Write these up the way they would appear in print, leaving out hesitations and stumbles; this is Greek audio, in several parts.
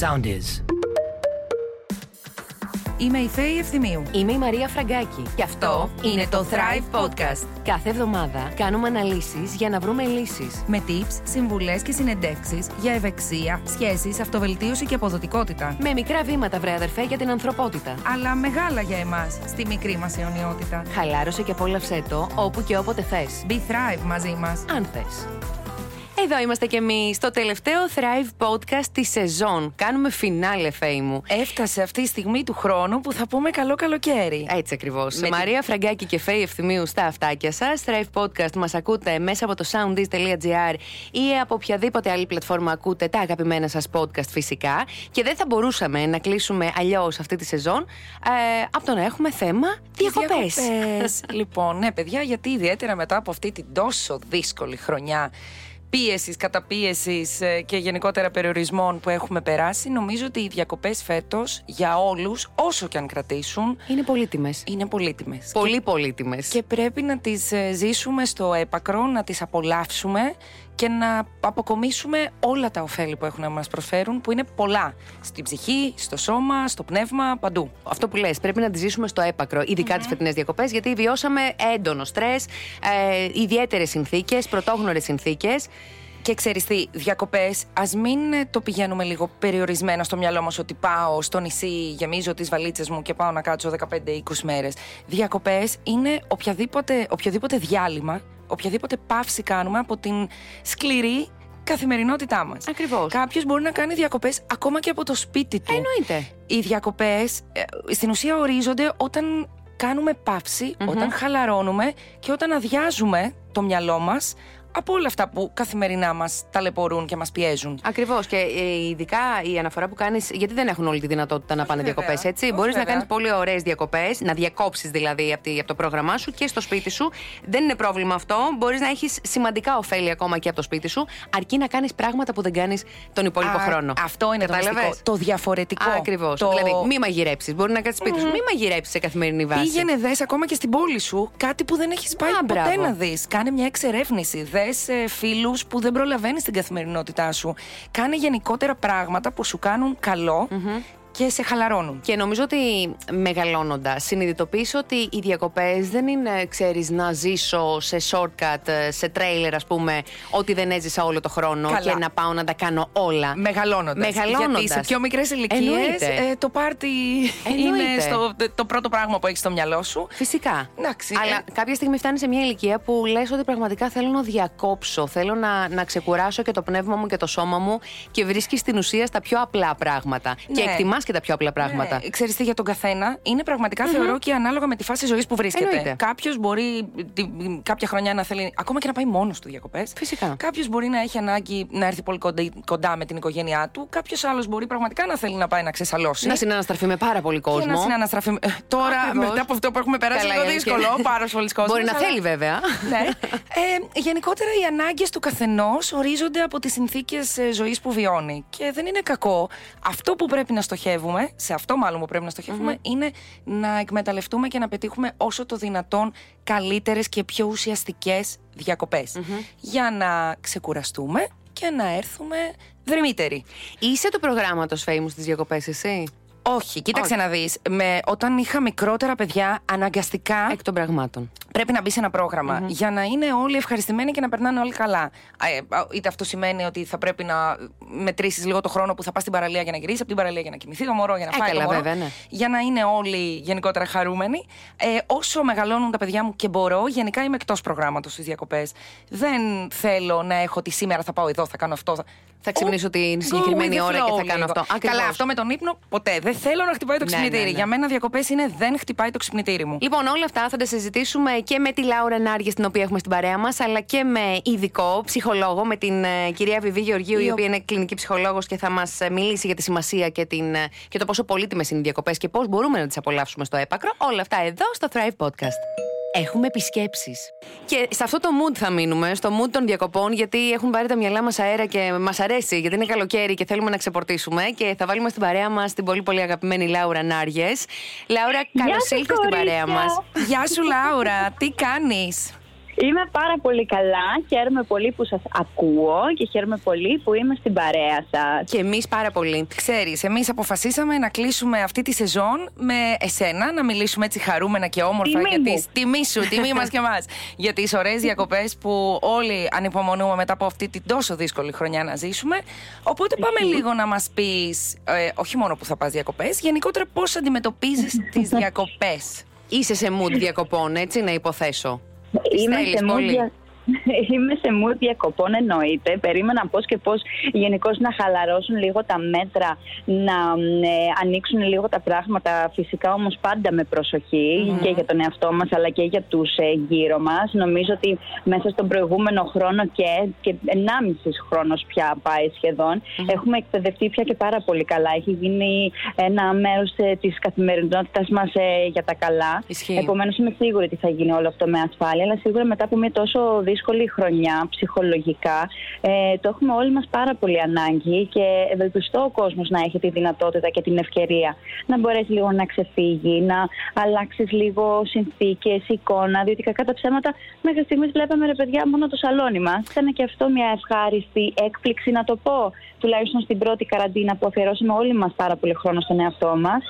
Soundiz. Είμαι η Φέη Ευθυμίου. Είμαι η Μαρία Φραγκάκη. Και αυτό είναι το Thrive Podcast. Κάθε εβδομάδα κάνουμε αναλύσεις για να βρούμε λύσεις. Με tips, συμβουλές και συνεντεύξεις για ευεξία, σχέσεις, αυτοβελτίωση και αποδοτικότητα. Με μικρά βήματα, βρε αδερφέ, για την ανθρωπότητα. Αλλά μεγάλα για εμάς, στη μικρή μας αιωνιότητα. Χαλάρωσε και απόλαυσέ το όπου και όποτε θες. Be Thrive μαζί μας, αν θες. Εδώ είμαστε κι εμείς στο τελευταίο Thrive Podcast της σεζόν. Κάνουμε φινάλε, Φέη μου. Έφτασε αυτή η στιγμή του χρόνου που θα πούμε καλό καλοκαίρι. Έτσι ακριβώς. Μαρία Φραγκάκη και Φέη Ευθυμίου στα αυτάκια σας. Thrive Podcast μας ακούτε μέσα από το sounddiz.gr ή από οποιαδήποτε άλλη πλατφόρμα ακούτε τα αγαπημένα σας podcast φυσικά. Και δεν θα μπορούσαμε να κλείσουμε αλλιώς αυτή τη σεζόν από το να έχουμε θέμα διακοπές. Λοιπόν, ναι, παιδιά, γιατί ιδιαίτερα μετά από αυτή την τόσο δύσκολη χρονιά πίεσης, καταπίεσης και γενικότερα περιορισμών που έχουμε περάσει, νομίζω ότι οι διακοπές φέτος για όλους, όσο και αν κρατήσουν, είναι πολύτιμες. Είναι πολύτιμες. Πολύ πολύτιμες. Και πρέπει να τις ζήσουμε στο έπακρο, να τις απολαύσουμε και να αποκομίσουμε όλα τα ωφέλη που έχουν να μας προσφέρουν, που είναι πολλά. Στην ψυχή, στο σώμα, στο πνεύμα, παντού. Αυτό που λες, πρέπει να τη ζήσουμε στο έπακρο, ειδικά τις φετινές διακοπές, γιατί βιώσαμε έντονο στρες, ιδιαίτερες συνθήκες, πρωτόγνωρες συνθήκες. Και ξέρεις τι, διακοπές, ας μην το πηγαίνουμε λίγο περιορισμένα στο μυαλό μας ότι πάω στο νησί, γεμίζω τις βαλίτσες μου και πάω να κάτσω 15-20 μέρες. Διακοπές είναι οποιοδήποτε διάλειμμα, οποιαδήποτε παύση κάνουμε από την σκληρή καθημερινότητά μας. Ακριβώς. Κάποιος μπορεί να κάνει διακοπές ακόμα και από το σπίτι του. Εννοείται. Οι διακοπές στην ουσία ορίζονται όταν κάνουμε παύση, όταν χαλαρώνουμε και όταν αδειάζουμε το μυαλό μας από όλα αυτά που καθημερινά μας ταλαιπωρούν και μας πιέζουν. Ακριβώς. Και ειδικά η αναφορά που κάνεις, γιατί δεν έχουν όλη τη δυνατότητα να πάνε διακοπές, έτσι. Μπορείς να κάνεις πολύ ωραίες διακοπές, να διακόψεις δηλαδή από το πρόγραμμά σου και στο σπίτι σου. Δεν είναι πρόβλημα αυτό. Μπορείς να έχεις σημαντικά ωφέλη ακόμα και από το σπίτι σου, αρκεί να κάνεις πράγματα που δεν κάνεις τον υπόλοιπο χρόνο. Αυτό είναι το μυστικό. Το διαφορετικό. Ακριβώς. Δηλαδή, μη μαγειρέψεις. Μπορεί να κάνεις σπίτι σου. Μη μαγειρέψεις σε καθημερινή βάση. Πήγαινε δες ακόμα και στην πόλη σου κάτι που δεν έχεις πάει ποτέ να δεις. Κάνε μια εξερεύνηση. Φίλους που δεν προλαβαίνεις την καθημερινότητά σου. Κάνε γενικότερα πράγματα που σου κάνουν καλό και σε χαλαρώνουν. Και νομίζω ότι μεγαλώνοντας συνειδητοποιείς ότι οι διακοπές δεν είναι, ξέρεις, να ζήσω σε shortcut, σε τρέιλερ, ας πούμε, ότι δεν έζησα όλο το χρόνο. Καλά. Και να πάω να τα κάνω όλα. Μεγαλώνοντας. Γιατί σε πιο μικρές ηλικίες το πάρτι είναι το πρώτο πράγμα που έχεις στο μυαλό σου. Φυσικά. Αλλά κάποια στιγμή φτάνεις σε μια ηλικία που λες ότι πραγματικά θέλω να διακόψω, θέλω να ξεκουράσω και το πνεύμα μου και το σώμα μου και βρίσκεις στην ουσία στα πιο απλά πράγματα. Ναι. Και εκτιμάς και τα πιο απλά πράγματα. Ξέρεις τι, για τον καθένα είναι πραγματικά θεωρώ και ανάλογα με τη φάση ζωής που βρίσκεται. Κάποιος μπορεί κάποια χρονιά να θέλει ακόμα και να πάει μόνος του διακοπές. Φυσικά. Κάποιος μπορεί να έχει ανάγκη να έρθει πολύ κοντά με την οικογένειά του. Κάποιος άλλος μπορεί πραγματικά να θέλει να πάει να ξεσαλώσει. Να συναναστραφεί με πάρα πολύ κόσμο. Τώρα, μετά από αυτό που έχουμε περάσει, είναι δύσκολο. Πάρα πολλοί κόσμοι. Μπορεί να θέλει, βέβαια. Γενικότερα, οι ανάγκες του καθενός ορίζονται από τις συνθήκες ζωής που βιώνει. Και δεν είναι κακό. Αυτό που πρέπει να στοχεύουμε, σε αυτό μάλλον που πρέπει να στοχεύουμε, είναι να εκμεταλλευτούμε και να πετύχουμε όσο το δυνατόν καλύτερες και πιο ουσιαστικές διακοπές. Για να ξεκουραστούμε και να έρθουμε δρυμύτεροι. Είσαι του προγράμματος, Φέη μου, στις διακοπές εσύ? Όχι, κοίταξε να δεις. Όταν είχα μικρότερα παιδιά, αναγκαστικά. Εκ των πραγμάτων. Πρέπει να μπει σε ένα πρόγραμμα για να είναι όλοι ευχαριστημένοι και να περνάνε όλοι καλά. Είτε αυτό σημαίνει ότι θα πρέπει να μετρήσεις λίγο το χρόνο που θα πας στην παραλία για να γυρίσεις, από την παραλία για να κοιμηθεί το μωρό, για να φάει το μωρό. Για να είναι όλοι γενικότερα χαρούμενοι. Όσο μεγαλώνουν τα παιδιά μου και μπορώ, γενικά είμαι εκτός προγράμματος στις διακοπές. Δεν θέλω να έχω ότι σήμερα θα πάω εδώ, θα κάνω αυτό. Θα ξυπνήσω την συγκεκριμένη ώρα και θα κάνω αυτό. Καλά, αυτό με τον ύπνο ποτέ. Δεν θέλω να χτυπάει το ξυπνητήρι. Για μένα διακοπές είναι δεν χτυπάει το ξυπνητήρι μου. Λοιπόν, όλα αυτά θα τα συζητήσουμε και με τη Λάουρα Νάργη, την οποία έχουμε στην παρέα μας, αλλά και με ειδικό ψυχολόγο, με την κυρία Βιβή Γεωργίου, η οποία είναι κλινική ψυχολόγος και θα μας μιλήσει για τη σημασία και το πόσο πολύτιμες είναι οι διακοπές και πώς μπορούμε να τις απολαύσουμε στο έπακρο. Όλα αυτά εδώ στο Thrive Podcast. Έχουμε επισκέψεις. Και σε αυτό το mood θα μείνουμε, στο mood των διακοπών, γιατί έχουν πάρει τα μυαλά μας αέρα και μας αρέσει, γιατί είναι καλοκαίρι και θέλουμε να ξεπορτήσουμε. Και θα βάλουμε στην παρέα μας την πολύ πολύ αγαπημένη Λάουρα Νάργες. Λάουρα, καλώς ήλθες στην παρέα μας. Γεια σου, Λάουρα, τι κάνεις? Είμαι πάρα πολύ καλά. Χαίρομαι πολύ που σας ακούω και χαίρομαι πολύ που είμαι στην παρέα σας. Και εμείς πάρα πολύ. Ξέρεις, εμείς αποφασίσαμε να κλείσουμε αυτή τη σεζόν με εσένα, να μιλήσουμε έτσι χαρούμενα και όμορφα για τις τιμή σου, τιμή μας και εμάς. Για τις ωραίες διακοπές που όλοι ανυπομονούμε μετά από αυτή την τόσο δύσκολη χρονιά να ζήσουμε. Οπότε πάμε λίγο να μας πεις, όχι μόνο που θα πας διακοπές, γενικότερα πώς αντιμετωπίζεις τις διακοπές. Είσαι σε mood διακοπών, έτσι να υποθέσω. Είμαι σε mood διακοπών, εννοείται. Περίμενα πώς και πώς γενικώς να χαλαρώσουν λίγο τα μέτρα, να ανοίξουν λίγο τα πράγματα. Φυσικά όμως πάντα με προσοχή και για τον εαυτό μας αλλά και για τους γύρω μας. Νομίζω ότι μέσα στον προηγούμενο χρόνο και 1,5 χρόνος πια πάει σχεδόν, έχουμε εκπαιδευτεί πια και πάρα πολύ καλά. Έχει γίνει ένα μέρος της καθημερινότητας μας για τα καλά. Επομένως είμαι σίγουρη ότι θα γίνει όλο αυτό με ασφάλεια, αλλά σίγουρα μετά από μια τόσο δύσκολη χρονιά ψυχολογικά, το έχουμε όλοι μας πάρα πολύ ανάγκη και ευελπιστώ ο κόσμος να έχει τη δυνατότητα και την ευκαιρία να μπορέσει λίγο να ξεφύγει, να αλλάξει λίγο συνθήκες, εικόνα, διότι κακά τα ψέματα μέχρι στιγμής βλέπαμε, ρε παιδιά, μόνο το σαλόνι μας. Ήταν και αυτό μια ευχάριστη έκπληξη, να το πω, τουλάχιστον στην πρώτη καραντίνα που αφιερώσαμε όλοι μας πάρα πολύ χρόνο στον εαυτό μας.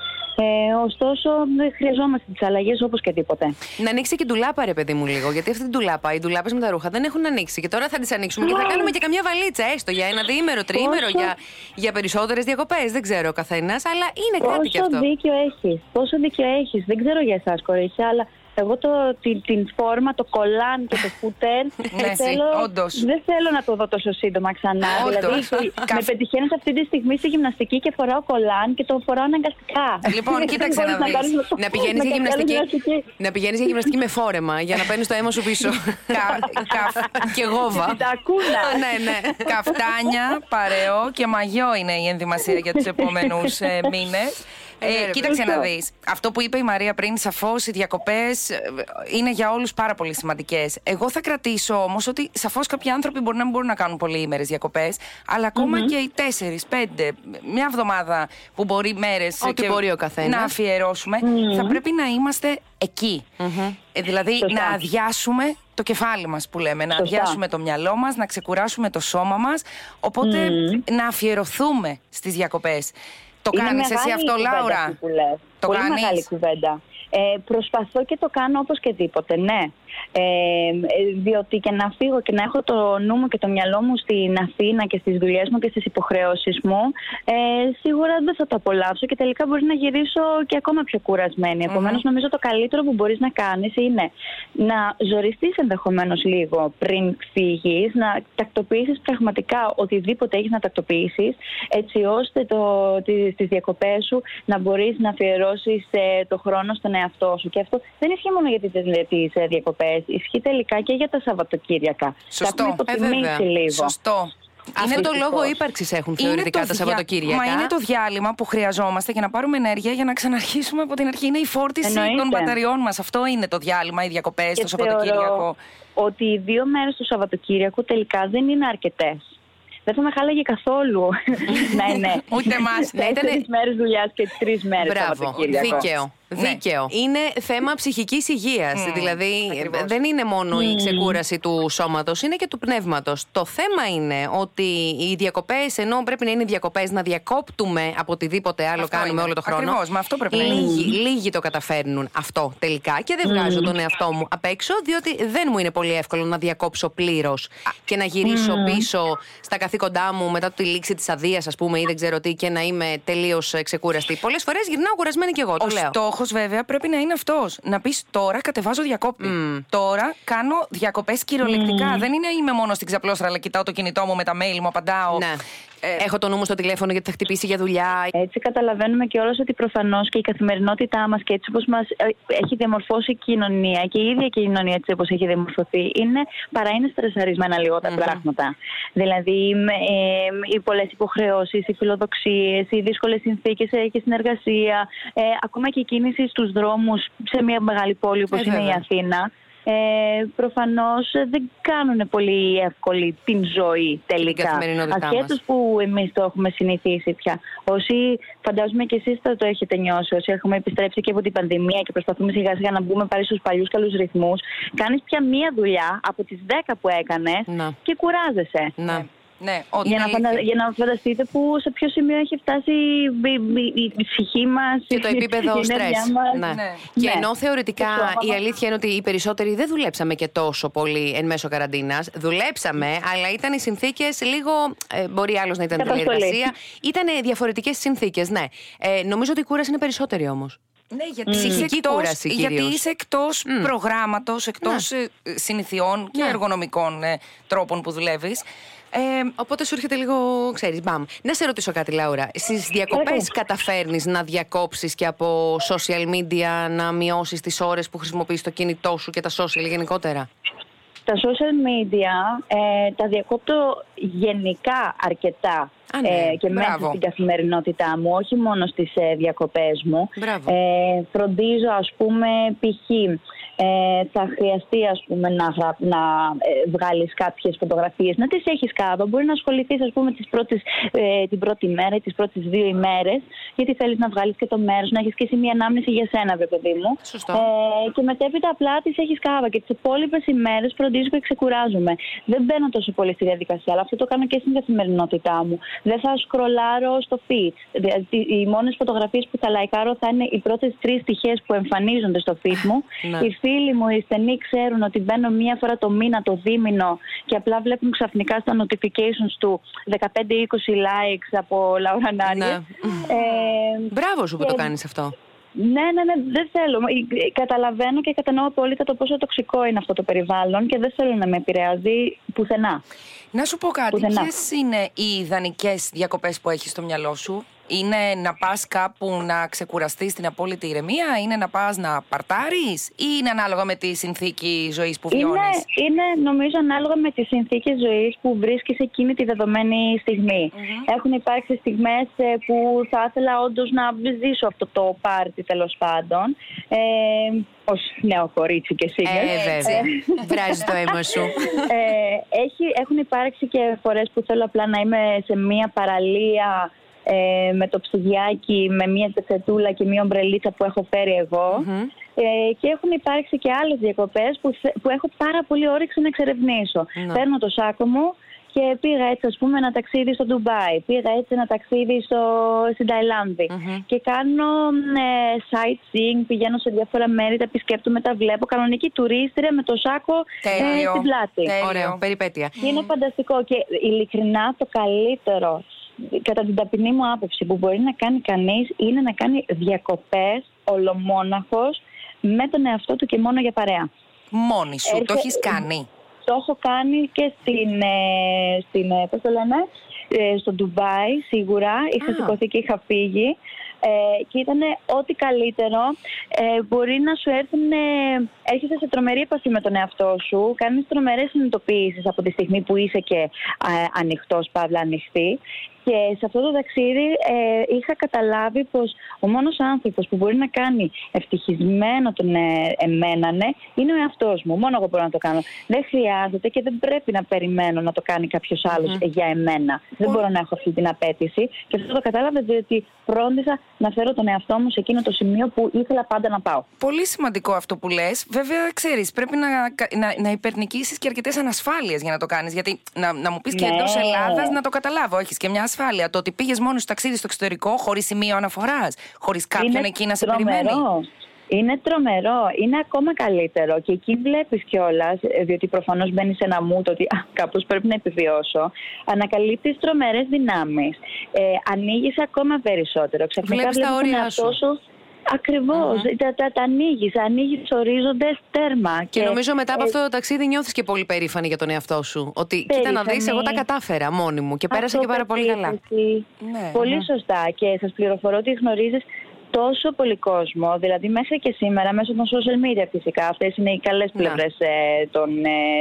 Ωστόσο, χρειαζόμαστε τις αλλαγές όπως και τίποτε. Να ανοίξει και ντουλάπα, ρε παιδί μου, λίγο. Γιατί αυτή την ντουλάπα, οι ντουλάπες με τα ρούχα δεν έχουν ανοίξει. Και τώρα θα τις ανοίξουμε και θα κάνουμε και καμιά βαλίτσα, έστω για ένα διήμερο, τριήμερο, για περισσότερες διακοπές. Δεν ξέρω ο καθένας, αλλά είναι κάτι κι αυτό. Πόσο δίκιο έχεις. Δεν ξέρω για εσάς, κορίτσια, αλλά εγώ την φόρμα, το κολάν και το φούτερ δεν θέλω να το δω τόσο σύντομα ξανά. Δηλαδή, με πετυχαίνεις αυτή τη στιγμή στη γυμναστική και φοράω κολάν και το φοράω αναγκαστικά. Λοιπόν, κοίταξε να δεις. Να πηγαίνεις για γυμναστική με φόρεμα για να παίρνεις το αίμα σου πίσω. Και γόβα. Καφτάνια, παρεό και μαγιό είναι η ενδυμασία για τους επόμενους μήνες. Κοίταξε να δεις. Αυτό που είπε η Μαρία πριν, σαφώς οι διακοπές είναι για όλους πάρα πολύ σημαντικές. Εγώ θα κρατήσω όμως ότι σαφώς κάποιοι άνθρωποι μπορεί να μην μπορούν να κάνουν πολυήμερες διακοπές, αλλά ακόμα και οι 4-5, μια εβδομάδα που μπορεί μέρες και μπορεί ο καθένας να αφιερώσουμε, θα πρέπει να είμαστε εκεί. Δηλαδή να αδειάσουμε το κεφάλι μας που λέμε, να αδειάσουμε το μυαλό μας, να ξεκουράσουμε το σώμα μας, οπότε να αφιερωθούμε στις διακοπές. Το κάνεις εσύ αυτό, Λάουρα? Το πολύ κάνεις. Μεγάλη κουβέντα. Προσπαθώ και το κάνω όπως και τίποτε, ναι. Διότι και να φύγω και να έχω το νου μου και το μυαλό μου στην Αθήνα και στις δουλειές μου και στις υποχρεώσεις μου, σίγουρα δεν θα το απολαύσω και τελικά μπορεί να γυρίσω και ακόμα πιο κουρασμένη. Επομένως, νομίζω το καλύτερο που μπορείς να κάνεις είναι να ζοριστείς ενδεχομένως λίγο πριν φύγεις, να τακτοποιήσεις πραγματικά οτιδήποτε έχεις να τακτοποιήσεις, έτσι ώστε στις διακοπές σου να μπορείς να αφιερώσεις το χρόνο στον εαυτό σου. Και αυτό δεν ισχύει μόνο για τις διακοπές, ισχύει τελικά και για τα Σαββατοκύριακα. Σωστό. Λίγο. Σωστό. Είναι το λόγο ύπαρξης έχουν θεωρητικά τα Σαββατοκύριακα. Μα είναι το διάλειμμα που χρειαζόμαστε για να πάρουμε ενέργεια για να ξαναρχίσουμε από την αρχή. Είναι η φόρτιση των μπαταριών μας. Αυτό είναι το διάλειμμα, οι διακοπές, το Σαββατοκύριακο. Ότι οι 2 μέρες του Σαββατοκύριακου τελικά δεν είναι αρκετές. Δεν θα με χάλαγε καθόλου να είναι. Ούτε εμάς. Να ήταν 4 μέρες δουλειάς και 3 μέρες Σαββατοκύριακο. Δίκαιο. Δίκαιο. Είναι θέμα ψυχικής υγείας. Δηλαδή, δεν είναι μόνο η ξεκούραση του σώματος, είναι και του πνεύματος. Το θέμα είναι ότι οι διακοπές, ενώ πρέπει να είναι διακοπές, να διακόπτουμε από οτιδήποτε άλλο αυτό κάνουμε όλο το χρόνο. Ακριβώς, μα αυτό πρέπει να είναι. Λίγοι το καταφέρνουν αυτό τελικά και δεν βγάζω τον εαυτό μου απ' έξω, διότι δεν μου είναι πολύ εύκολο να διακόψω πλήρως και να γυρίσω πίσω στα καθήκοντά μου μετά τη λήξη της αδείας, ας πούμε, ή δεν ξέρω τι, και να είμαι τελείως ξεκούραστη. Πολλές φορές γυρνάω κουρασμένη κι εγώ. Το λέω. Βέβαια, πρέπει να είναι αυτός. Να πεις τώρα κατεβάζω διακόπτη. Τώρα κάνω διακοπές κυριολεκτικά. Δεν είναι είμαι μόνο στην ξαπλώστρα, αλλά κοιτάω το κινητό μου με τα mail μου, απαντάω. Ναι. Έχω το νου μου στο τηλέφωνο γιατί θα χτυπήσει για δουλειά. Έτσι καταλαβαίνουμε κιόλας ότι προφανώς και η καθημερινότητά μας και έτσι όπως μας έχει διαμορφώσει η κοινωνία και η ίδια κοινωνία έτσι όπως έχει διαμορφωθεί παρά είναι στρεσαρισμένα λίγο τα πράγματα. Δηλαδή οι πολλές υποχρεώσεις, οι φιλοδοξίες, οι δύσκολες συνθήκες και συνεργασία, ακόμα και η κίνηση στους δρόμους σε μια μεγάλη πόλη όπως είναι η Αθήνα. προφανώς δεν κάνουν πολύ εύκολη την ζωή τελικά. Ασχέτως που εμείς το έχουμε συνηθίσει πια. Όσοι φαντάζομαι και εσείς θα το έχετε νιώσει, όσοι έχουμε επιστρέψει και από την πανδημία και προσπαθούμε σιγά σιγά να μπούμε πάλι στους παλιούς καλούς ρυθμούς, κάνεις πια μία δουλειά από τις 10 που έκανες και κουράζεσαι. Ναι, για να φανταστείτε που σε ποιο σημείο έχει φτάσει η ψυχή μας και το επίπεδο στρες. Και ενώ θεωρητικά η αλήθεια είναι ότι οι περισσότεροι δεν δουλέψαμε και τόσο πολύ εν μέσω καραντίνας. Δουλέψαμε, αλλά ήταν οι συνθήκες λίγο. Μπορεί άλλος να ήταν τηλεεργασία. Ήταν διαφορετικές συνθήκες, ναι. Νομίζω ότι η κούραση είναι περισσότερη όμως. Ναι, γιατί, κούραση, γιατί είσαι εκτός προγράμματος, εκτός συνηθιών και εργονομικών τρόπων που δουλεύεις. Οπότε σου έρχεται λίγο, ξέρεις, μπαμ. Να σε ρωτήσω κάτι, Λάουρα. Στις διακοπές καταφέρνεις να διακόψεις και από social media, να μειώσεις τις ώρες που χρησιμοποιείς το κινητό σου και τα social γενικότερα? Τα social media τα διακόπτω γενικά αρκετά. Και μέσα στην καθημερινότητά μου, όχι μόνο στις διακοπές μου. Φροντίζω, ας πούμε, π.χ. θα χρειαστεί, ας πούμε, να βγάλεις κάποιες φωτογραφίες, να τις έχεις κάπου. Μπορεί να ασχοληθείς, ας πούμε, την πρώτη μέρα ή τις πρώτες δύο ημέρες, γιατί θέλεις να βγάλεις και το μέρος, να έχεις και εσύ μια ανάμνηση για σένα, βρε παιδί μου. Και μετέπειτα απλά τις έχεις κάπου. Και τις υπόλοιπες ημέρες φροντίζω και ξεκουράζομαι. Δεν μπαίνω τόσο πολύ στη διαδικασία, αλλά αυτό το κάνω και στην καθημερινότητά μου. Δεν θα σκρολάρω στο feed. Οι μόνες φωτογραφίες που θα λαϊκάρω θα είναι οι πρώτες 3 στοιχές που εμφανίζονται στο feed μου. Οι φίλοι μου, οι στενοί, ξέρουν ότι μπαίνω μία φορά το μήνα, το δίμηνο, και απλά βλέπουν ξαφνικά στα notifications του 15-20 likes από Λάουρα Νάργη. Μπράβο σου που το κάνεις αυτό. Ναι, δεν θέλω. Καταλαβαίνω και κατανοώ απόλυτα το πόσο τοξικό είναι αυτό το περιβάλλον και δεν θέλω να με επηρεάζει πουθενά. Να σου πω κάτι, ποιες είναι οι ιδανικές διακοπές που έχεις στο μυαλό σου? Είναι να πας κάπου να ξεκουραστείς στην απόλυτη ηρεμία, είναι να πας να παρτάρεις, ή είναι ανάλογα με τη συνθήκη ζωής που βιώνεις? Είναι νομίζω ανάλογα με τη συνθήκη ζωής που βρίσκεις εκείνη τη δεδομένη στιγμή. Έχουν υπάρξει στιγμές που θα ήθελα όντως να ζήσω αυτό το πάρτι, τέλος πάντων. Ως νέο κορίτσι και σύγκες. Βέβαια. Βράζει το αίμα σου. Έχουν υπάρξει και φορές που θέλω απλά να είμαι σε μια παραλία με το ψυγιάκι, με μια τετσετούλα και μια ομπρελίτσα που έχω φέρει εγώ. Και έχουν υπάρξει και άλλες διακοπές που έχω πάρα πολύ όρεξη να εξερευνήσω. Παίρνω το σάκο μου και πήγα έτσι, ας πούμε, ένα ταξίδι στο Ντουμπάι, πήγα έτσι ένα ταξίδι στην Ταϊλάνδη. Και κάνω sightseeing, πηγαίνω σε διάφορα μέρη, τα επισκέπτομαι, τα βλέπω. Κανονική τουρίστρια με το σάκο στην πλάτη. Ωραίο, περιπέτεια. Είναι φανταστικό και ειλικρινά το καλύτερο, κατά την ταπεινή μου άποψη, που μπορεί να κάνει κανείς είναι να κάνει διακοπές ολομόναχος με τον εαυτό του και μόνο για παρέα. Μόνη σου, το έχεις κάνει? Το έχω κάνει και στο Ντουμπάι σίγουρα. Είχα σηκωθεί και είχα φύγει. Και ήταν ό,τι καλύτερο. Μπορεί να σου έρθουν. Έρχεσαι σε τρομερή επαφή με τον εαυτό σου. Κάνεις τρομερές συνειδητοποιήσεις από τη στιγμή που είσαι και ανοιχτός, παύλα ανοιχτή. Και σε αυτό το ταξίδι είχα καταλάβει πως ο μόνος άνθρωπος που μπορεί να κάνει ευτυχισμένο τον εμένανε είναι ο εαυτός μου. Μόνο εγώ μπορώ να το κάνω. Δεν χρειάζεται και δεν πρέπει να περιμένω να το κάνει κάποιος άλλος για εμένα. Δεν μπορώ να έχω αυτή την απέτηση. Και αυτό το κατάλαβα διότι φρόντισα να φέρω τον εαυτό μου σε εκείνο το σημείο που ήθελα πάντα να πάω. Πολύ σημαντικό αυτό που λες. Βέβαια, ξέρεις, πρέπει να υπερνικήσεις και αρκετές ανασφάλειες για να το κάνεις. Γιατί να μου πεις και εντός Ελλάδας να το καταλάβω. Έχεις και μια ασφάλεια. Το ότι πήγες μόνος στο ταξίδι στο εξωτερικό, χωρίς σημείο αναφοράς, χωρίς κάποιον εκεί να σε περιμένει. Είναι τρομερό, είναι ακόμα καλύτερο. Και εκεί βλέπεις κιόλας, διότι προφανώς μπαίνεις σε ένα μούτο ότι κάπως πρέπει να επιβιώσω. Ανακαλύπτεις τρομερές δυνάμεις. Ανοίγεις ακόμα περισσότερο. Ξαφνικά βλέπεις τόσο. Ακριβώς, τα ανοίγεις ορίζοντες τέρμα. Και νομίζω μετά από αυτό το ταξίδι νιώθεις και πολύ περήφανη για τον εαυτό σου. Ότι κοίτα να δεις, εγώ τα κατάφερα μόνη μου και πέρασα και πάρα πολύ καλά. Πολύ σωστά, και σας πληροφορώ ότι γνωρίζεις τόσο πολύ κόσμο, δηλαδή μέχρι και σήμερα μέσω των social media φυσικά, αυτές είναι οι καλές πλευρές των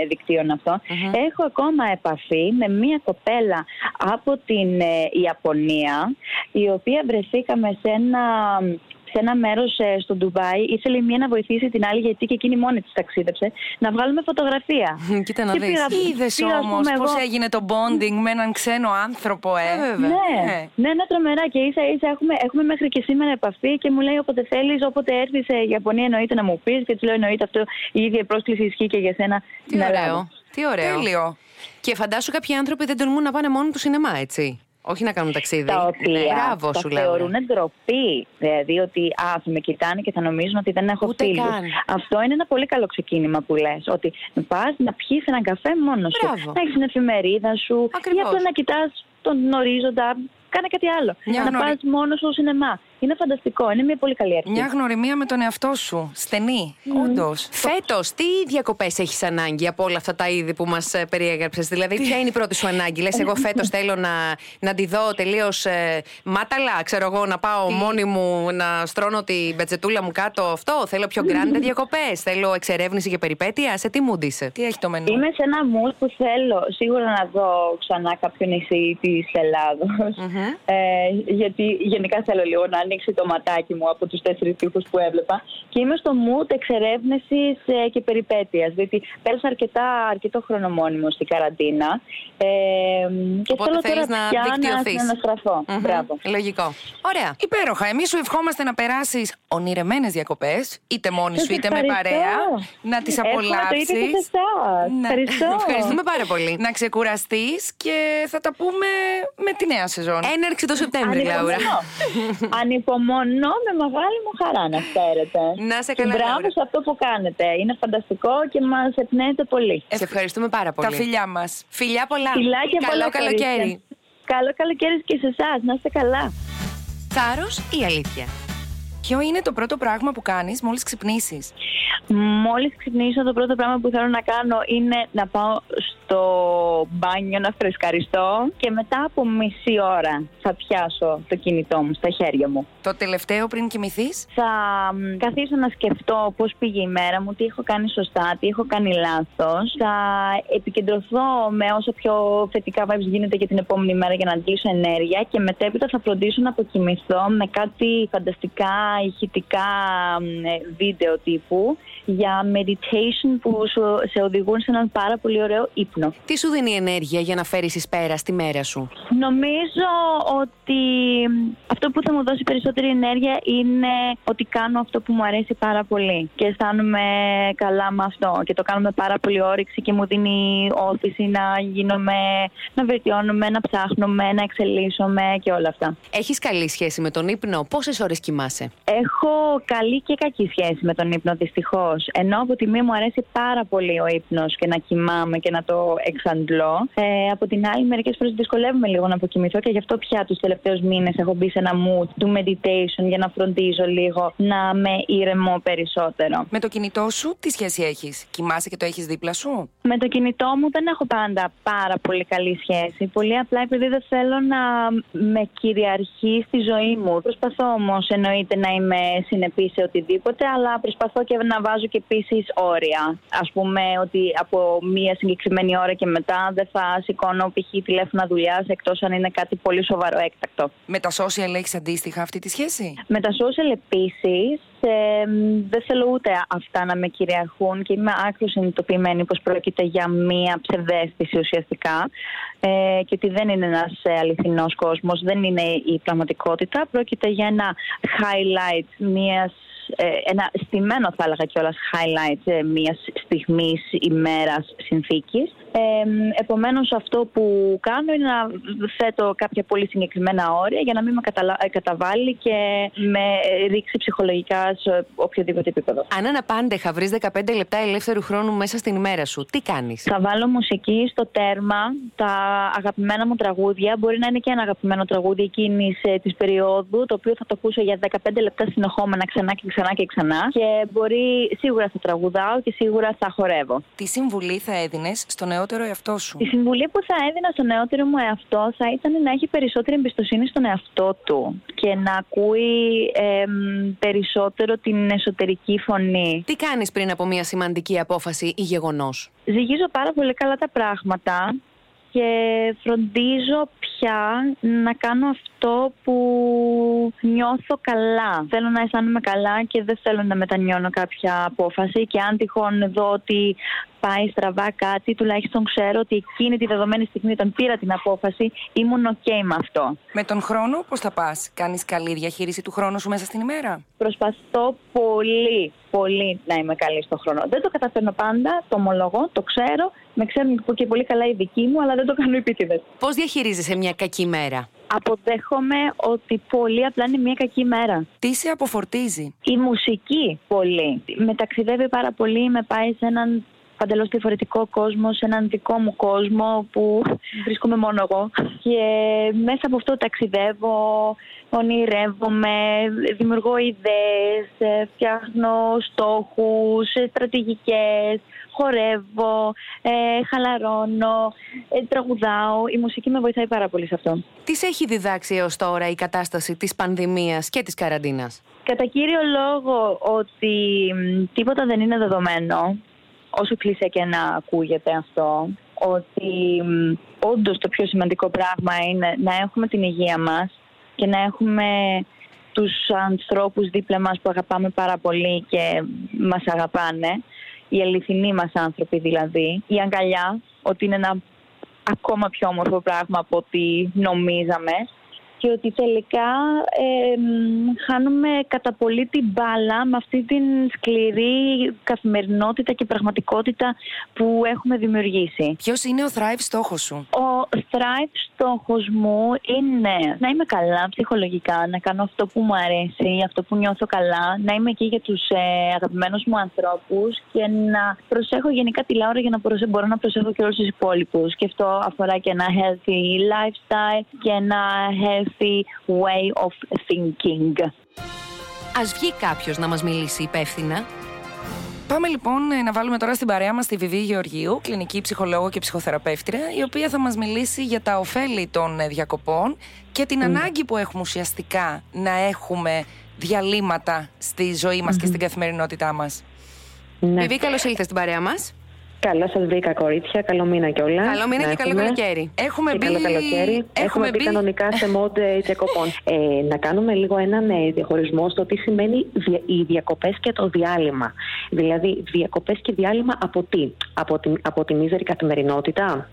δικτύων αυτών. Έχω ακόμα επαφή με μία κοπέλα από την Ιαπωνία, η οποία βρεθήκαμε σε ένα σε ένα μέρος στο Ντουμπάι, ήθελε η μία να βοηθήσει την άλλη, γιατί και εκείνη μόνη της ταξίδεψε, να βγάλουμε φωτογραφία. Κοίτα να δεις. Είδες όμως πώς έγινε το bonding με έναν ξένο άνθρωπο, Ναι, ένα τρομερά, και ίσα-ίσα έχουμε μέχρι και σήμερα επαφή και μου λέει όποτε θέλεις, όποτε έρθεις η Ιαπωνία εννοείται να μου πεις, και του λέω εννοείται αυτό, η ίδια πρόσκληση ισχύει και για σένα. Τι ωραίο. Τι ωραίο. Τέλειο. Και φαντάσου κάποιοι άνθρωποι δεν τολμούν να πάνε μόνοι του σινεμά, έτσι. Όχι να κάνουν ταξίδι. Τα οποία τα θεωρούν ντροπή. Δηλαδή ότι με κοιτάνε και θα νομίζουν ότι δεν έχω φίλους. Αυτό είναι ένα πολύ καλό ξεκίνημα που λες. Ότι πας να πιεις έναν καφέ μόνος σου. Να έχεις την εφημερίδα σου. Ακριβώς. Ή απλά να κοιτάς τον ορίζοντα. Κάνε κάτι άλλο. Να πας μόνος στο σινεμά. Είναι φανταστικό. Είναι μια πολύ καλή αρχή. Μια γνωριμία με τον εαυτό σου. Στενή. Όντως. Φέτος, τι διακοπές έχεις ανάγκη από όλα αυτά τα είδη που μας περιέγραψες? Δηλαδή, ποια είναι η πρώτη σου ανάγκη? Λες, εγώ φέτος θέλω να τη δω τελείως μάταλα. Ξέρω εγώ, να πάω μόνη μου, να στρώνω την μπετζετούλα μου κάτω. Αυτό. Θέλω πιο γκράντε διακοπές. Θέλω εξερεύνηση και περιπέτεια. Σε τι mood είσαι? Τι έχει το μενού? Είμαι σε ένα mood που θέλω σίγουρα να δω ξανά κάποιο νησί της Ελλάδος. Γιατί γενικά θέλω λίγο να ανοίξει το ματάκι μου από τους 4 τείχους που έβλεπα, και είμαι στο mood εξερεύνησης και περιπέτειας, διότι πέρασα αρκετό χρόνο μόνιμο στην καραντίνα, και θέλω τώρα πια να αναστραφώ. Μπράβο. Λογικό. Ωραία. Υπέροχα. Εμείς σου ευχόμαστε να περάσεις ονειρεμένες διακοπές, είτε μόνη σου είτε με παρέα, να τις απολαύσεις. Ευχαριστούμε πάρα πολύ. Να ξεκουραστείς και θα τα πούμε με τη νέα σεζόν. Έναρξη το Σεπτέμβρη, Λάουρα. Ανυπομονώ με μεγάλη μου χαρά, να ξέρετε. Να σε καλά. Μπράβο σε αυτό που κάνετε. Είναι φανταστικό και μας εμπνέετε πολύ. Σε ευχαριστούμε πάρα πολύ. Τα φιλιά μας. Φιλιά πολλά. Φιλάκια πολλά. Καλό καλοκαίρι. Καλό καλοκαίρι και σε εσάς. Να είστε καλά. Θάρρος ή αλήθεια? Ποιο είναι το πρώτο πράγμα που κάνεις μόλις ξυπνήσεις? Μόλις ξυπνήσω, το πρώτο πράγμα που θέλω να κάνω είναι να πάω στο μπάνιο να φρεσκαριστώ, και μετά από μισή ώρα θα πιάσω το κινητό μου στα χέρια μου. Το τελευταίο πριν κοιμηθείς? Θα καθίσω να σκεφτώ πώς πήγε η μέρα μου, τι έχω κάνει σωστά, τι έχω κάνει λάθος. Θα επικεντρωθώ με όσο πιο θετικά vibes γίνεται για την επόμενη μέρα, για να αντλήσω ενέργεια, και μετέπειτα θα φροντίσω να αποκοιμηθώ με κάτι φανταστικά ηχητικά βίντεο τύπου για meditation που σε οδηγούν σε έναν πάρα πολύ ωραίο ύπνο. Τι σου δίνει η ενέργεια για να φέρεις εις πέρα στη μέρα σου? Νομίζω ότι αυτό που θα μου δώσει περισσότερη ενέργεια είναι ότι κάνω αυτό που μου αρέσει πάρα πολύ και αισθάνομαι καλά με αυτό, και το κάνω με πάρα πολύ όρεξη και μου δίνει όθηση να γίνομαι, να βελτιώνομαι, να ψάχνομαι, να εξελίσσομαι και όλα αυτά. Έχεις καλή σχέση με τον ύπνο? Πόσες ώρες κοιμάσαι? Έχω καλή και κακή σχέση με τον ύπνο, δυστυχώς. Ενώ από τη μία μου αρέσει πάρα πολύ ο ύπνος και να κοιμάμαι και να το εξαντλώ. Από την άλλη, μερικές φορές δυσκολεύομαι λίγο να αποκοιμηθώ, και γι' αυτό πια τους τελευταίους μήνες έχω μπει σε ένα mood του meditation για να φροντίζω λίγο να με ηρεμώ περισσότερο. Με το κινητό σου, τι σχέση έχεις? Κοιμάσαι και το έχεις δίπλα σου? Με το κινητό μου δεν έχω πάντα πάρα πολύ καλή σχέση. Πολύ απλά επειδή δεν θέλω να με κυριαρχεί στη ζωή μου. Προσπαθώ όμως, εννοείται, να είμαι συνεπή σε οτιδήποτε, αλλά προσπαθώ και να βάζω και επίσης όρια. Ας πούμε ότι από μία συγκεκριμένη ώρα και μετά δεν θα σηκώνω π.χ. τηλέφωνα δουλειάς, εκτός αν είναι κάτι πολύ σοβαρό, έκτακτο. Με τα social έχεις αντίστοιχα αυτή τη σχέση? Με τα social επίσης. Δεν θέλω ούτε αυτά να με κυριαρχούν, και είμαι άκρως συνειδητοποιημένη πως πρόκειται για μία ψευδαίσθηση ουσιαστικά, και ότι δεν είναι ένας αληθινός κόσμος, δεν είναι η πραγματικότητα. Πρόκειται για ένα highlight μιας, ένα στημένο θα έλεγα κιόλας highlight μιας στιγμής, ημέρας, συνθήκης. Επομένως αυτό που κάνω είναι να θέτω κάποια πολύ συγκεκριμένα όρια για να μην με καταβάλει και με ρίξει ψυχολογικά σε οποιοδήποτε επίπεδο. Αν αναπάντεχα βρεις 15 λεπτά ελεύθερου χρόνου μέσα στην ημέρα σου, τι κάνεις? Θα βάλω μουσική στο τέρμα, τα αγαπημένα μου τραγούδια. Μπορεί να είναι και ένα αγαπημένο τραγούδι εκείνης της περίοδου, το οποίο θα το ακούσω για 15 λεπτά συνεχόμενα, ξανά και ξανά και ξανά, και μπορεί σίγουρα θα τραγουδάω και σίγουρα θα χορεύω. Τι συμβουλή θα έδινες στον νεότερο εαυτό σου? Η συμβουλή που θα έδινα στον νεότερο μου εαυτό θα ήταν να έχει περισσότερη εμπιστοσύνη στον εαυτό του και να ακούει περισσότερο την εσωτερική φωνή. Τι κάνεις πριν από μια σημαντική απόφαση ή γεγονός? Ζυγίζω πάρα πολύ καλά τα πράγματα και φροντίζω πια να κάνω αυτό που νιώθω καλά. Θέλω να αισθάνομαι καλά και δεν θέλω να μετανιώνω κάποια απόφαση. Και αν τυχόν δω ότι πάει στραβά κάτι, τουλάχιστον ξέρω ότι εκείνη τη δεδομένη στιγμή όταν πήρα την απόφαση ήμουν ok με αυτό. Με τον χρόνο πώς θα πας? Κάνεις καλή διαχείριση του χρόνου σου μέσα στην ημέρα? Προσπαθώ πολύ να είμαι καλή στον χρόνο. Δεν το καταφέρνω πάντα, το ομολογώ, το ξέρω. Με ξέρουν και πολύ καλά οι δικοί μου, αλλά δεν το κάνω επίτηδες. Πώς διαχειρίζεσαι μια κακή μέρα? Αποδέχομαι ότι πολύ απλά είναι μια κακή μέρα. Τι σε αποφορτίζει? Η μουσική πολύ. Με ταξιδεύει πάρα πολύ, με πάει σε έναν παντελώς διαφορετικό κόσμο, σε έναν δικό μου κόσμο που βρίσκομαι μόνο εγώ. Και μέσα από αυτό ταξιδεύω, ονειρεύομαι, δημιουργώ ιδέες, φτιάχνω στόχους, στρατηγικές, χορεύω, χαλαρώνω, τραγουδάω. Η μουσική με βοηθάει πάρα πολύ σε αυτό. Τι σε έχει διδάξει έως τώρα η κατάσταση της πανδημίας και της καραντίνας? Κατά κύριο λόγο ότι τίποτα δεν είναι δεδομένο, όσο κλείσια και να ακούγεται αυτό, ότι όντως το πιο σημαντικό πράγμα είναι να έχουμε την υγεία μας και να έχουμε τους ανθρώπους δίπλα μας που αγαπάμε πάρα πολύ και μας αγαπάνε, οι αληθινοί μας άνθρωποι δηλαδή, η αγκαλιά, ότι είναι ένα ακόμα πιο όμορφο πράγμα από ό,τι νομίζαμε και ότι τελικά χάνουμε κατά πολύ την μπάλα με αυτή την σκληρή καθημερινότητα και πραγματικότητα που έχουμε δημιουργήσει. Ποιος είναι ο Thrive στόχος σου? Ο Thrive στόχος μου είναι να είμαι καλά ψυχολογικά, να κάνω αυτό που μου αρέσει, αυτό που νιώθω καλά, να είμαι εκεί για τους αγαπημένους μου ανθρώπους και να προσέχω γενικά τη Λάουρα για να μπορώ να προσέχω και όλους τους υπόλοιπους. Και αυτό αφορά και ένα healthy lifestyle και ένα way of thinking. Ας βγει κάποιος να μας μιλήσει υπεύθυνα. Πάμε λοιπόν να βάλουμε τώρα στην παρέα μας τη Βιβή Γεωργίου, κλινική ψυχολόγο και ψυχοθεραπεύτρια, η οποία θα μας μιλήσει για τα ωφέλη των διακοπών και την ανάγκη που έχουμε ουσιαστικά να έχουμε διαλύματα στη ζωή μας και στην καθημερινότητά μας. Ναι. Βιβή, καλώς ήλθες στην παρέα μας. Καλώς σας βρήκα, κορίτσια. Καλό μήνα κιόλας. Καλό μήνα και καλό καλοκαίρι. Έχουμε μπει κανονικά σε mode διακοπών. Να κάνουμε λίγο έναν διαχωρισμό στο τι σημαίνει οι διακοπές και το διάλειμμα. Δηλαδή, διακοπές και διάλειμμα από τι? Από τη μίζερη καθημερινότητα,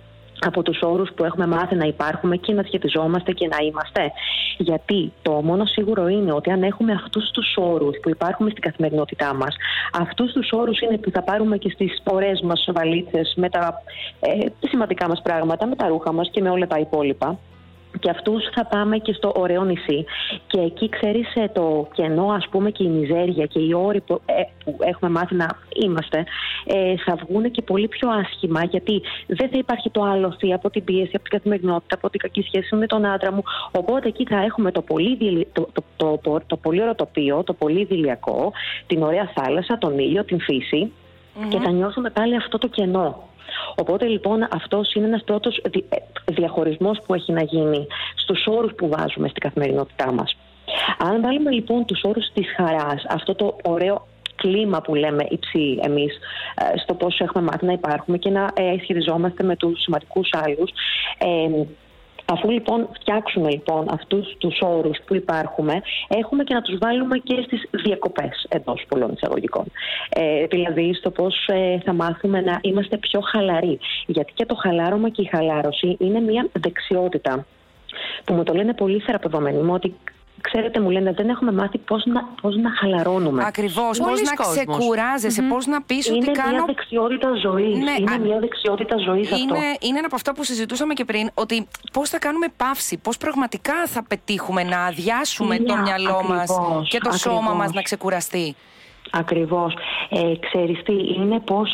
από τους όρους που έχουμε μάθει να υπάρχουμε και να σχετιζόμαστε και να είμαστε. Γιατί το μόνο σίγουρο είναι ότι αν έχουμε αυτούς τους όρους που υπάρχουν στην καθημερινότητά μας, αυτούς τους όρους είναι που θα πάρουμε και στις ωραίες μας βαλίτσες με τα σημαντικά μας πράγματα, με τα ρούχα μας και με όλα τα υπόλοιπα. Και αυτούς θα πάμε και στο ωραίο νησί. Και εκεί, ξέρεις, το κενό, ας πούμε, και η μιζέρια και οι όροι που έχουμε μάθει να είμαστε, θα βγουν και πολύ πιο άσχημα, γιατί δεν θα υπάρχει το άλοθη από την πίεση, από την καθημερινότητα, από την κακή σχέση με τον άντρα μου. Οπότε εκεί θα έχουμε το πολύ ωραίο τοπίο, το πολύ δηλιακό, την ωραία θάλασσα, τον ήλιο, την φύση, και θα νιώσουμε πάλι αυτό το κενό. Οπότε λοιπόν αυτός είναι ένας πρώτος διαχωρισμός που έχει να γίνει στους όρους που βάζουμε στην καθημερινότητά μας. Αν βάλουμε λοιπόν τους όρους της χαράς, αυτό το ωραίο κλίμα που λέμε υψί εμείς, στο πώς έχουμε μάθει να υπάρχουμε και να ισχυριζόμαστε με τους σημαντικούς άλλους, αφού λοιπόν φτιάξουμε λοιπόν αυτούς τους όρους που υπάρχουμε, έχουμε και να τους βάλουμε και στις διακοπές εντός πολλών εισαγωγικών. Δηλαδή στο πώς θα μάθουμε να είμαστε πιο χαλαροί. Γιατί και το χαλάρωμα και η χαλάρωση είναι μια δεξιότητα που μου το λένε πολύ θεραπευόμενοι μου, ότι ξέρετε, μου λένε, δεν έχουμε μάθει πώς να χαλαρώνουμε. Ακριβώς, πώς να ξεκουράζεσαι, πώς να πεις ότι κάνω. Είναι μια δεξιότητα ζωής. Ναι, είναι μια δεξιότητα ζωής αυτό. Είναι ένα από αυτά που συζητούσαμε και πριν, ότι πώς θα κάνουμε παύση, πώς πραγματικά θα πετύχουμε να αδειάσουμε το μυαλό μας και το σώμα μας να ξεκουραστεί. Ακριβώς. Ξέρεις τι είναι, πώς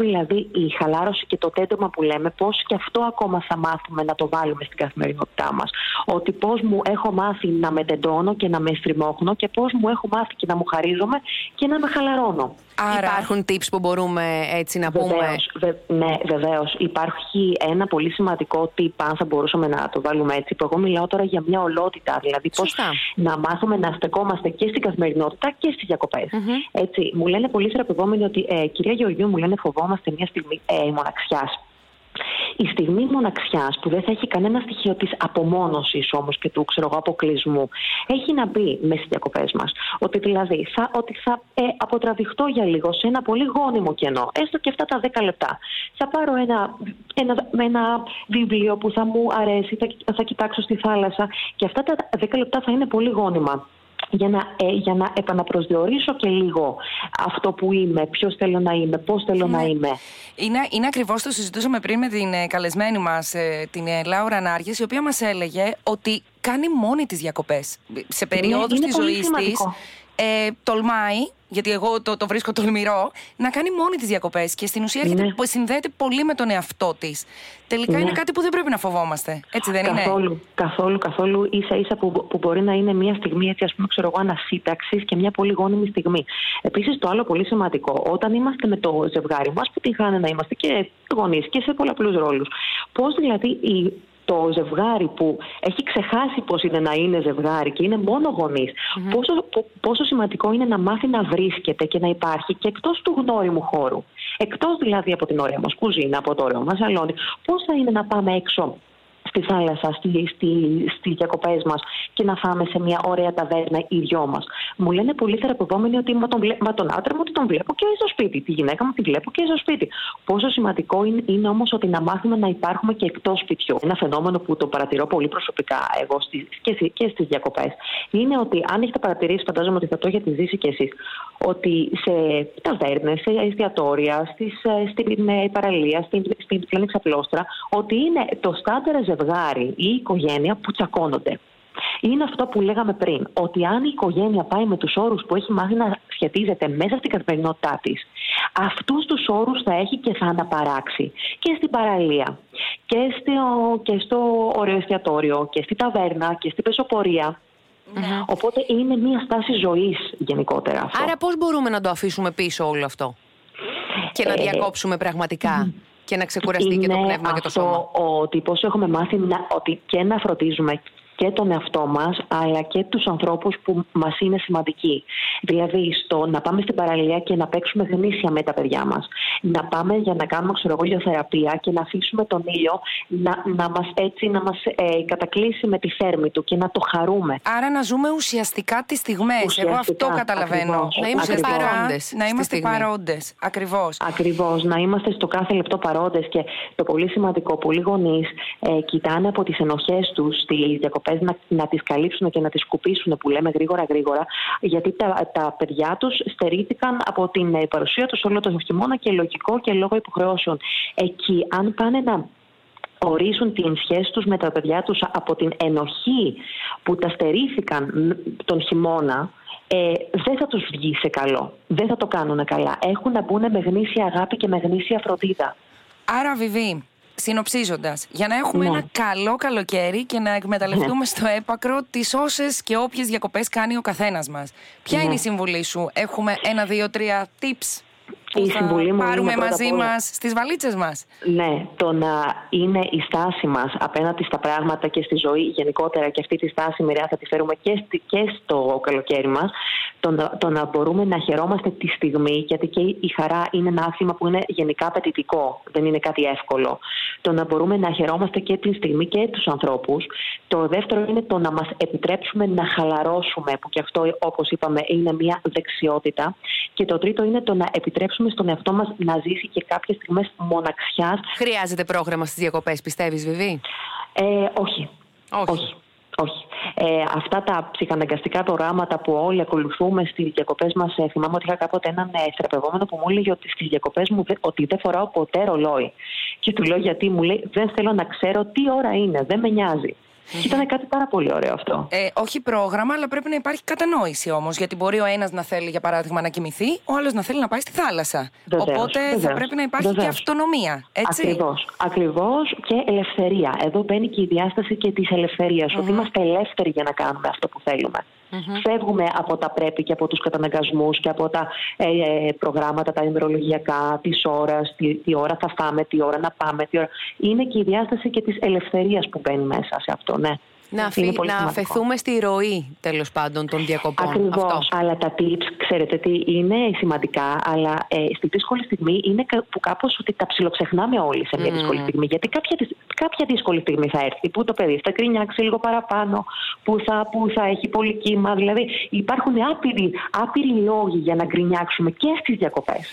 δηλαδή η χαλάρωση και το τέντωμα που λέμε, πώς και αυτό ακόμα θα μάθουμε να το βάλουμε στην καθημερινότητά μας. Ότι πώς μου έχω μάθει να με τεντώνω και να με στριμώχνω και πώς μου έχω μάθει και να μου χαρίζομαι και να με χαλαρώνω. Άρα υπάρχουν tips που μπορούμε έτσι να πούμε. Ναι, βεβαίως. Υπάρχει ένα πολύ σημαντικό tip, αν θα μπορούσαμε να το βάλουμε έτσι, που εγώ μιλάω τώρα για μια ολότητα. Δηλαδή πώς να μάθουμε να στεκόμαστε και στην καθημερινότητα και στις διακοπές. Έτσι, μου λένε πολύ θεραπευόμενοι ότι κυρία Γεωργίου, μου λένε φοβόμαστε μια στιγμή μοναξιάς. Η στιγμή μοναξιάς που δεν θα έχει κανένα στοιχείο της απομόνωσης όμως και του αποκλεισμού έχει να μπει μέσα στις διακοπές μας. Ότι δηλαδή θα αποτραβηχτώ για λίγο σε ένα πολύ γόνιμο κενό, έστω και αυτά τα 10 λεπτά. Θα πάρω ένα βιβλίο που θα μου αρέσει, θα κοιτάξω στη θάλασσα και αυτά τα 10 λεπτά θα είναι πολύ γόνιμα. Για να επαναπροσδιορίσω και λίγο αυτό που είμαι, ποιος θέλω να είμαι, πώς θέλω να είμαι. Είναι ακριβώς, το συζητούσαμε πριν με την καλεσμένη μας, την Λάουρα Νάργη, η οποία μας έλεγε ότι κάνει μόνη τις διακοπές. Σε περίοδους της ζωής της τολμάει, γιατί εγώ το βρίσκω τολμηρό, να κάνει μόνη τις διακοπές και στην ουσία συνδέεται πολύ με τον εαυτό της. Τελικά είναι κάτι που δεν πρέπει να φοβόμαστε. Έτσι δεν είναι? Καθόλου. Ίσα-ίσα που μπορεί να είναι μια στιγμή, έτσι, ας πούμε, ανασύνταξης και μια πολύ γόνιμη στιγμή. Επίσης, το άλλο πολύ σημαντικό, όταν είμαστε με το ζευγάρι μας, που τυχάνε να είμαστε και γονείς και σε πολλαπλούς ρόλους. Πώς δηλαδή το ζευγάρι που έχει ξεχάσει πώς είναι να είναι ζευγάρι και είναι μόνο γονείς, πόσο σημαντικό είναι να μάθει να βρίσκεται και να υπάρχει και εκτός του γνώριμου χώρου. Εκτός δηλαδή από την ωραία μας κουζίνα, από το ωραίο μας σαλόνι, πώς θα είναι να πάμε έξω στη θάλασσα, στις διακοπές μας και να φάμε σε μια ωραία ταβέρνα οι δυο μας. Μου λένε πολλοί θεραπευόμενοι ότι τον άντρα μου ότι τον βλέπω και στο σπίτι, τη γυναίκα μου τη βλέπω και στο σπίτι. Πόσο σημαντικό είναι όμως ότι να μάθουμε να υπάρχουμε και εκτός σπιτιού. Ένα φαινόμενο που το παρατηρώ πολύ προσωπικά εγώ και στις διακοπές είναι ότι, αν έχετε παρατηρήσει, φαντάζομαι ότι θα το έχετε ζήσει κι εσείς, ότι σε ταβέρνες, σε εστιατόρια, στην παραλία, στην πλάνη ξαπλώστρα, ότι είναι το στάντερα ζευγάρι ή οικογένεια που τσακώνονται. Είναι αυτό που λέγαμε πριν, ότι αν η οικογένεια πάει με τους όρους που έχει μάθει να σχετίζεται μέσα στην καθημερινότητά της, αυτούς τους όρους θα έχει και θα αναπαράξει και στην παραλία και στο ωραίο εστιατόριο και στη ταβέρνα και στην πεζοπορία. Ναι. Οπότε είναι μια στάση ζωής γενικότερα αυτό. Άρα πώς μπορούμε να το αφήσουμε πίσω όλο αυτό και να διακόψουμε πραγματικά και να ξεκουραστεί και το πνεύμα και το σώμα? Ότι πώς έχουμε μάθει ότι και να φροντίζουμε και τον εαυτό μας, αλλά και τους ανθρώπους που μας είναι σημαντικοί. Δηλαδή, στο να πάμε στην παραλία και να παίξουμε γνήσια με τα παιδιά μας. Να πάμε για να κάνουμε ηλιοθεραπεία και να αφήσουμε τον ήλιο να μας κατακλείσει με τη θέρμη του και να το χαρούμε. Άρα να ζούμε ουσιαστικά τις στιγμές. Εγώ αυτό καταλαβαίνω. Ακριβώς, να είμαστε παρόντες. Να είμαστε παρόντες. Ακριβώς. Να είμαστε στο κάθε λεπτό παρόντες. Και το πολύ σημαντικό, πολλοί γονείς κοιτάνε από τις ενοχές τους στις διακοπές να τις καλύψουν και να τις σκουπίσουν, που λέμε γρήγορα, γιατί τα παιδιά τους στερήθηκαν από την παρουσία τους όλο τον χειμώνα και λογικό και λόγω υποχρεώσεων. Εκεί, αν πάνε να ορίσουν την σχέση τους με τα παιδιά τους από την ενοχή που τα στερήθηκαν τον χειμώνα, δεν θα τους βγει σε καλό. Δεν θα το κάνουν καλά. Έχουν να μπουν με γνήσια αγάπη και με γνήσια φροντίδα. Άρα, Βιβή, συνοψίζοντας, για να έχουμε ένα καλό καλοκαίρι και να εκμεταλλευτούμε στο έπακρο τις όσες και όποιες διακοπές κάνει ο καθένας μας, ποια είναι η συμβουλή σου? Έχουμε 1, 2, 3 tips που θα πάρουμε μαζί μας στις βαλίτσες μας? Ναι, το να είναι η στάση μας απέναντι στα πράγματα και στη ζωή γενικότερα, και αυτή τη στάση μοιραία θα τη φέρουμε και στο καλοκαίρι μας. Το να μπορούμε να χαιρόμαστε τη στιγμή, γιατί και η χαρά είναι ένα άθλημα που είναι γενικά απαιτητικό, δεν είναι κάτι εύκολο. Το να μπορούμε να χαιρόμαστε και τη στιγμή και τους ανθρώπους. Το δεύτερο είναι το να μας επιτρέψουμε να χαλαρώσουμε, που και αυτό, όπως είπαμε, είναι μια δεξιότητα. Και το τρίτο είναι το να επιτρέψουμε στον εαυτό μας να ζήσει και κάποιες στιγμές μοναξιάς. Χρειάζεται πρόγραμμα στις διακοπές, πιστεύεις, Βιβή? Όχι. Αυτά τα ψυχαναγκαστικά προγράμματα που όλοι ακολουθούμε στις διακοπές μας. Θυμάμαι ότι είχα κάποτε έναν θεραπευόμενο που μου έλεγε ότι στις διακοπές μου ότι δεν φοράω ποτέ ρολόι. Και του λέω γιατί? Μου λέει, δεν θέλω να ξέρω τι ώρα είναι, δεν με νοιάζει. Ήταν κάτι πάρα πολύ ωραίο αυτό. Όχι πρόγραμμα, αλλά πρέπει να υπάρχει κατανόηση όμως. Γιατί μπορεί ο ένας να θέλει, για παράδειγμα, να κοιμηθεί, ο άλλος να θέλει να πάει στη θάλασσα. Οπότε θα πρέπει να υπάρχει και αυτονομία. Ακριβώς. Και ελευθερία. Εδώ μπαίνει και η διάσταση και της ελευθερίας. Ότι είμαστε ελεύθεροι για να κάνουμε αυτό που θέλουμε. Φεύγουμε από τα πρέπει και από τους καταναγκασμούς και από τα προγράμματα, τα ημερολογιακά, της ώρας, τι ώρα θα φάμε, τι ώρα να πάμε. Είναι και η διάσταση και της ελευθερίας που μπαίνει μέσα σε αυτό, ναι. Να αφαιθούμε στη ροή, τέλος πάντων, των διακοπών. Ακριβώς, αλλά τα tips ξέρετε ότι είναι σημαντικά, αλλά στη δύσκολη στιγμή είναι που κάπως ότι τα ψιλοξεχνάμε όλοι σε μια δύσκολη στιγμή. Γιατί κάποια δύσκολη στιγμή θα έρθει, που το παιδί θα κρινιάξει λίγο παραπάνω, που θα έχει πολύ κύμα. Δηλαδή υπάρχουν άπειροι λόγοι για να κρινιάξουμε και στις διακοπές.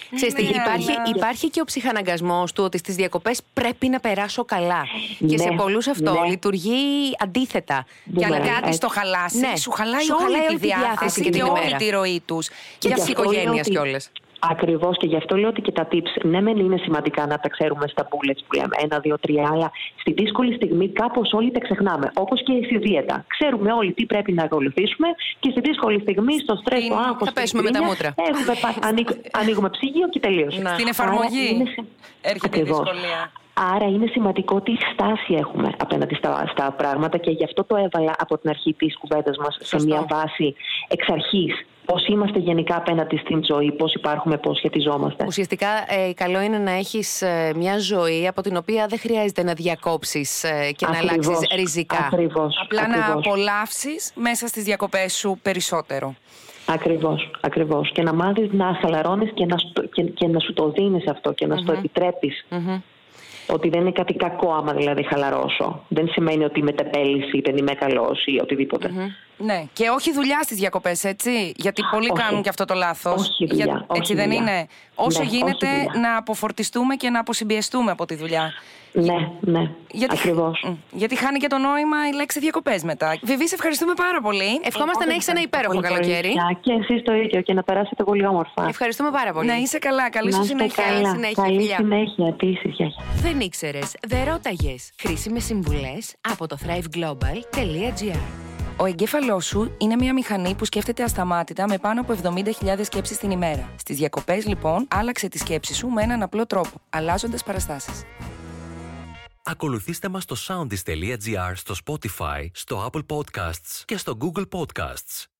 Υπάρχει και ο ψυχαναγκασμός του ότι στις διακοπές πρέπει να περάσω καλά. Και σε πολλούς αυτό λειτουργεί αντίθετα. Και αν κάτι το χαλάσει, σου χαλάει όλη τη διάθεση και όλη τη ροή τους και της οικογένειας κιόλας. Ακριβώς, και γι' αυτό λέω ότι και τα tips, ναι, μεν είναι σημαντικά να τα ξέρουμε στα bullets που λέμε 1, 2, 3, αλλά στη δύσκολη στιγμή κάπως όλοι τα ξεχνάμε. Όπως και στη δίαιτα. Ξέρουμε όλοι τι πρέπει να ακολουθήσουμε και στη δύσκολη στιγμή, στο στρες, το άγχος. Θα πέσουμε με τα μούτρα. Ανοίγουμε ψυγείο και τελείωσε. Στην εφαρμογή έρχεται η δυσκολία. Άρα είναι σημαντικό τι στάση έχουμε απέναντι στα πράγματα και γι' αυτό το έβαλα από την αρχή της κουβέντας μας σε μια βάση εξ αρχής. Πώς είμαστε γενικά απέναντι στην ζωή, πώς υπάρχουμε, πώς σχετιζόμαστε. Ουσιαστικά, καλό είναι να έχεις μια ζωή από την οποία δεν χρειάζεται να διακόψεις και να αλλάξεις ριζικά. Απλά να απολαύσεις μέσα στις διακοπές σου περισσότερο. Ακριβώς. Και να μάθεις να χαλαρώνεις και να σου το δίνεις αυτό και να σου το επιτρέπεις. Ότι δεν είναι κάτι κακό άμα δηλαδή χαλαρώσω. Δεν σημαίνει ότι είμαι τεπέλης ή δεν είμαι καλός ή οτιδήποτε. Ναι, και όχι δουλειά στις διακοπές, έτσι. Γιατί πολλοί κάνουν και αυτό το λάθος. Όχι δουλειά. Όσο γίνεται να αποφορτιστούμε και να αποσυμπιεστούμε από τη δουλειά. Ναι, ακριβώς. Γιατί χάνει και το νόημα η λέξη διακοπές μετά. Βιβή, σε ευχαριστούμε πάρα πολύ. Ευχόμαστε να έχεις ένα υπέροχο καλοκαίρι. Και εσείς το ίδιο και να περάσετε πολύ όμορφα. Ευχαριστούμε πάρα πολύ. Να είσαι καλά. Καλή σου συνέχεια. Καλή συνέχεια επίσης. Δεν ήξερες, δεν ρώταγες. Χρήσιμες συμβουλές από το thriveglobal.gr. Ο εγκέφαλός σου είναι μια μηχανή που σκέφτεται ασταμάτητα με πάνω από 70.000 σκέψεις την ημέρα. Στις διακοπές, λοιπόν, άλλαξε τη σκέψη σου με έναν απλό τρόπο, αλλάζοντας παραστάσεις. Ακολουθήστε μας στο sounddiz.gr, στο Spotify, στο Apple Podcasts και στο Google Podcasts.